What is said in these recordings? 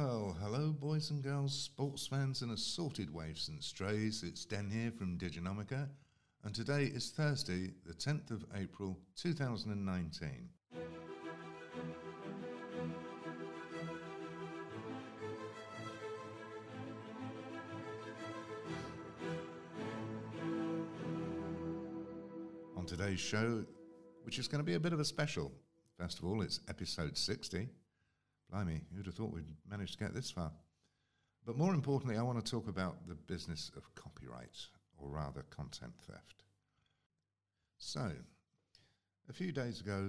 Well, hello boys and girls, sports fans and assorted waifs and strays. It's Dan here from Diginomica, and today is Thursday, the 10th of April, 2019. On today's show, which is going to be a bit of a special. First of all, it's episode 60. Blimey, who'd have thought we'd managed to get this far? But more importantly, I want to talk about the business of copyright, or rather content theft. So, a few days ago,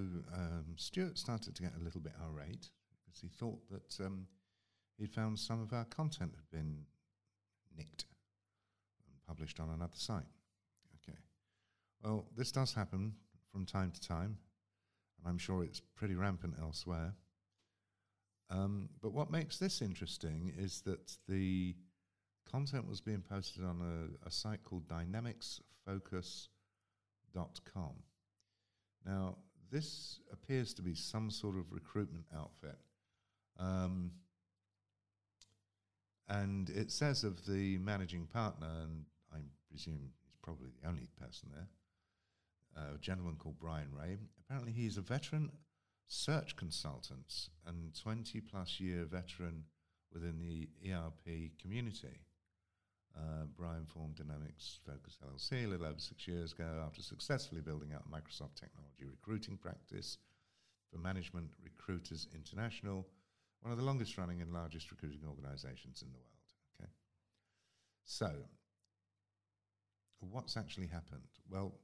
Stuart started to get a little bit irate because he thought that he'd found some of our content had been nicked and published on another site. Okay. Well, this does happen from time to time, and I'm sure it's pretty rampant elsewhere. But what makes this interesting is that the content was being posted on a site called dynamicsfocus.com. Now, this appears to be some sort of recruitment outfit. And it says of the managing partner, and I presume he's probably the only person there, a gentleman called Bryan Ray. Apparently he's a veteran search consultants and 20-plus-year veteran within the ERP community. Bryan formed Dynamics Focus LLC a little over 6 years ago after successfully building out a Microsoft technology recruiting practice for Management Recruiters International, one of the longest-running and largest recruiting organizations in the world. Okay, so what's actually happened? Well,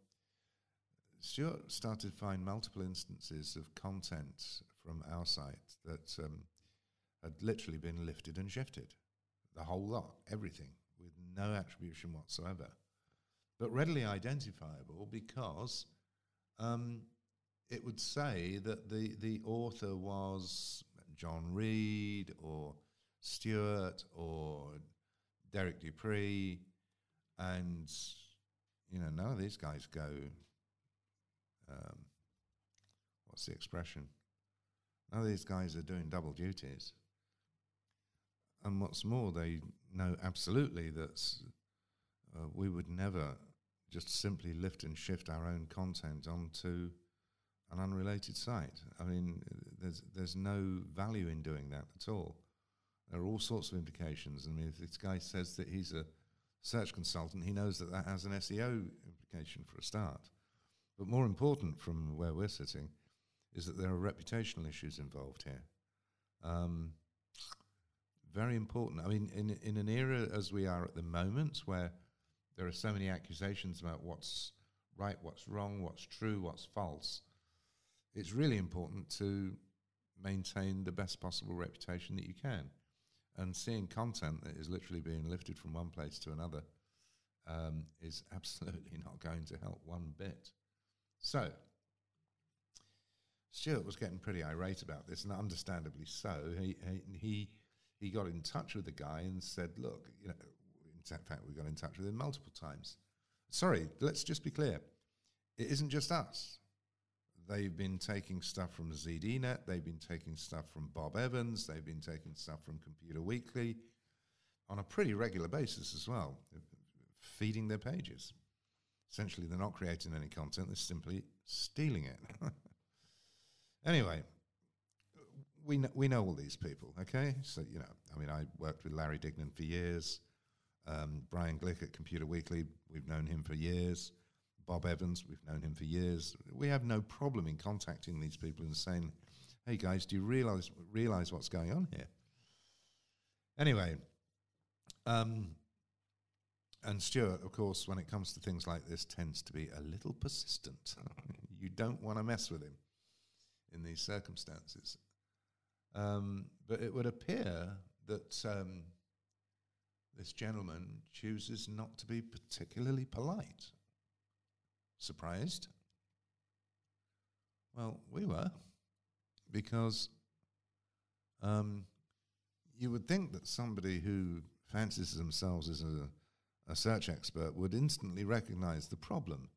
Stuart started to find multiple instances of content from our site that had literally been lifted and shifted. The whole lot, everything, with no attribution whatsoever. But readily identifiable because it would say that the author was John Reed or Stuart or Derek Dupree, and you know, none of these guys go... what's the expression? Now these guys are doing double duties. And what's more, they know absolutely that we would never just simply lift and shift our own content onto an unrelated site. I mean, there's no value in doing that at all. There are all sorts of implications. I mean, if this guy says that he's a search consultant, he knows that that has an SEO implication for a start. But more important from where we're sitting is that there are reputational issues involved here. Very important. I mean, in an era as we are at the moment where there are so many accusations about what's right, what's wrong, what's true, what's false, it's really important to maintain the best possible reputation that you can. And seeing content that is literally being lifted from one place to another is absolutely not going to help one bit. So, Stuart was getting pretty irate about this, and understandably so. He got in touch with the guy and said, look, you know, in fact, we got in touch with him multiple times. Sorry, let's just be clear. It isn't just us. They've been taking stuff from ZDNet. They've been taking stuff from Bob Evans. They've been taking stuff from Computer Weekly on a pretty regular basis as well, feeding their pages. Essentially, they're not creating any content. They're simply stealing it. Anyway, we know all these people, okay? So, you know, I mean, I worked with Larry Dignan for years. Bryan Glick at Computer Weekly, we've known him for years. Bob Evans, we've known him for years. We have no problem in contacting these people and saying, hey, guys, do you realize what's going on here? Anyway, and Stuart, of course, when it comes to things like this, tends to be a little persistent. You don't want to mess with him in these circumstances. But it would appear that this gentleman chooses not to be particularly polite. Surprised? Well, we were, because you would think that somebody who fancies themselves as a search expert would instantly recognize the problem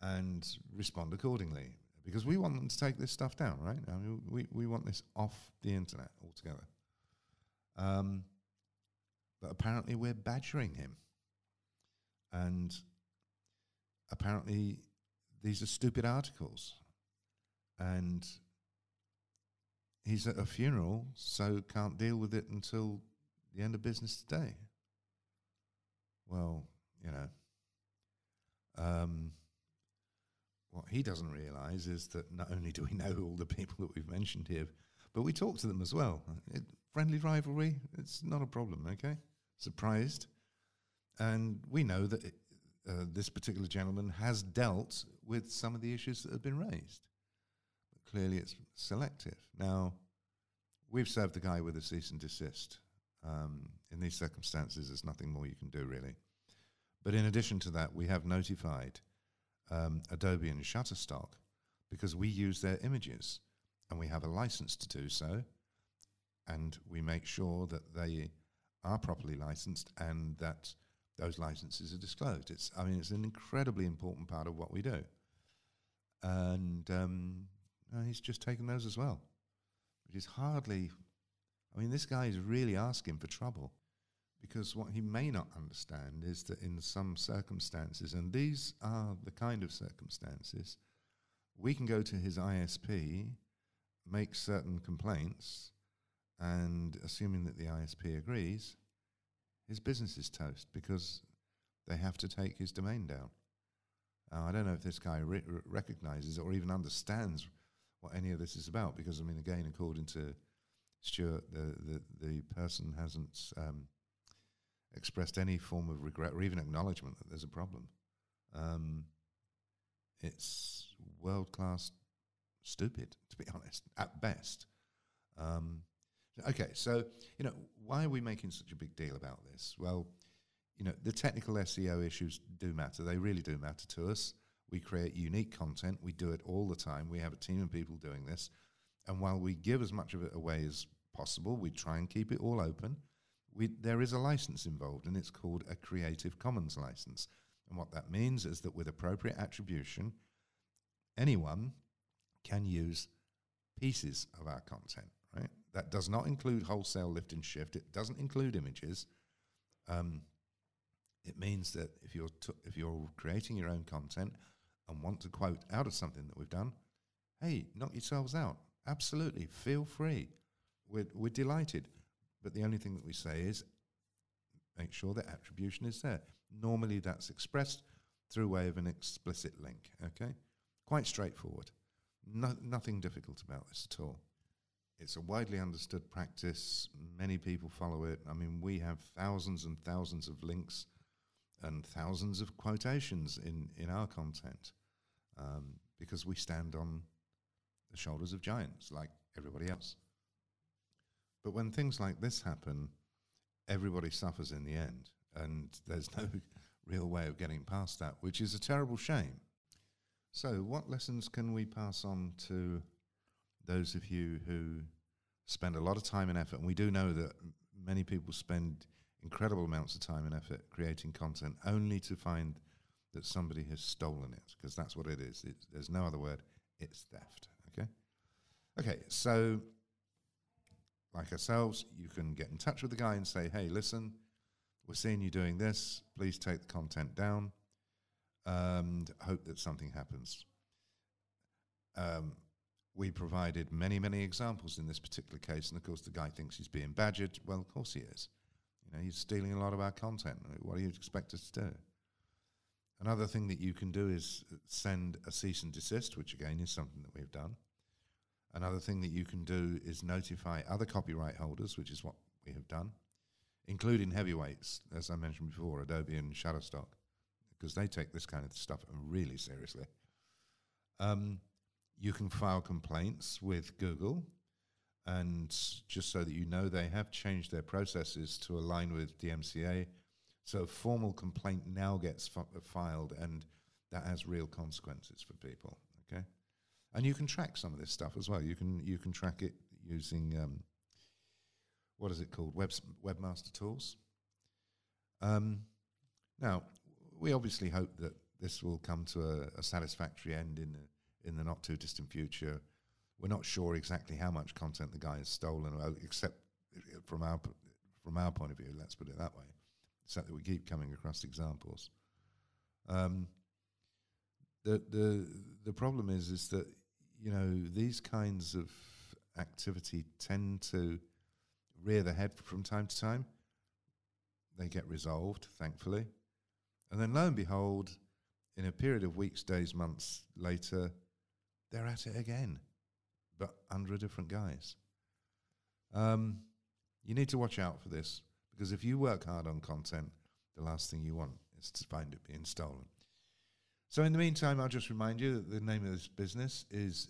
and respond accordingly, because we want them to take this stuff down, right? I mean, we want this off the internet altogether. But apparently we're badgering him. And apparently these are stupid articles. And he's at a funeral, so can't deal with it until the end of business today. Well, you know, what he doesn't realise is that not only do we know all the people that we've mentioned here, but we talk to them as well. Friendly rivalry, it's not a problem, okay? Surprised. And we know that this particular gentleman has dealt with some of the issues that have been raised. But clearly it's selective. Now, we've served the guy with a cease and desist. In these circumstances, there's nothing more you can do, really. But in addition to that, we have notified Adobe and Shutterstock because we use their images and we have a license to do so, and we make sure that they are properly licensed and that those licenses are disclosed. It's an incredibly important part of what we do. And he's just taken those as well, which is hardly... this guy is really asking for trouble, because what he may not understand is that in some circumstances, and these are the kind of circumstances, we can go to his ISP, make certain complaints, and assuming that the ISP agrees, his business is toast because they have to take his domain down. I don't know if this guy recognizes or even understands what any of this is about, because, again, according to Stuart, the person hasn't expressed any form of regret or even acknowledgement that there's a problem. It's world-class stupid, to be honest, at best. Okay, so, why are we making such a big deal about this? Well, the technical SEO issues do matter. They really do matter to us. We create unique content. We do it all the time. We have a team of people doing this. And while we give as much of it away as possible, we try and keep it all open. There is a license involved, and it's called a Creative Commons license. And what that means is that with appropriate attribution, anyone can use pieces of our content, right? That does not include wholesale lift and shift. It doesn't include images. It means that if you're creating your own content and want to quote out of something that we've done, hey, knock yourselves out. Absolutely, feel free. We're delighted. But the only thing that we say is make sure that attribution is there. Normally that's expressed through way of an explicit link, okay? Quite straightforward. Nothing difficult about this at all. It's a widely understood practice. Many people follow it. We have thousands and thousands of links and thousands of quotations in our content because we stand on the shoulders of giants like everybody else. But when things like this happen, everybody suffers in the end, and there's no real way of getting past that, which is a terrible shame. So what lessons can we pass on to those of you who spend a lot of time and effort, and we do know that many people spend incredible amounts of time and effort creating content only to find that somebody has stolen it, because that's what it is. There's no other word. It's theft, okay? Okay, so like ourselves, you can get in touch with the guy and say, hey, listen, we're seeing you doing this. Please take the content down and hope that something happens. We provided many, many examples in this particular case, and of course the guy thinks he's being badgered. Well, of course he is. He's stealing a lot of our content. What do you expect us to do? Another thing that you can do is send a cease and desist, which again is something that we've done. Another thing that you can do is notify other copyright holders, which is what we have done, including heavyweights, as I mentioned before, Adobe and Shutterstock, because they take this kind of stuff really seriously. You can file complaints with Google, and just so that you know, they have changed their processes to align with DMCA, so a formal complaint now gets filed, and that has real consequences for people, okay? And you can track some of this stuff as well. You can track it using, what is it called, Webmaster Tools. Now, we obviously hope that this will come to a satisfactory end in the not-too-distant future. We're not sure exactly how much content the guy has stolen, except from our from our point of view, let's put it that way, so that we keep coming across examples. The problem is that, you know, these kinds of activity tend to rear their head from time to time. They get resolved, thankfully. And then lo and behold, in a period of weeks, days, months later, they're at it again, but under a different guise. You need to watch out for this, because if you work hard on content, the last thing you want is to find it being stolen. So in the meantime, I'll just remind you that the name of this business is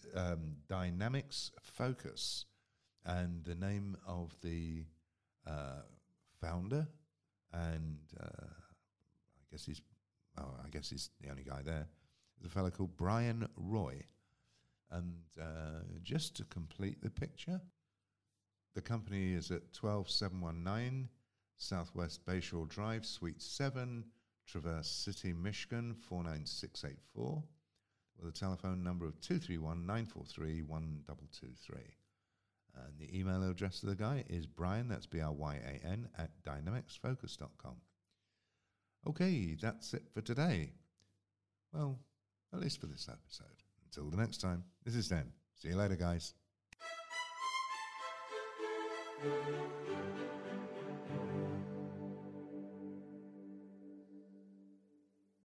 Dynamics Focus, and the name of the founder, and I guess he's the only guy there, is a fellow called Bryan Ray. And just to complete the picture, the company is at 12719 Southwest Bayshore Drive, Suite 7, Traverse City, Michigan, 49684, with a telephone number of 231-943-1223. And the email address of the guy is Bryan, that's Bryan, at dynamicsfocus.com. Okay, that's it for today. Well, at least for this episode. Until the next time, this is Dan. See you later, guys.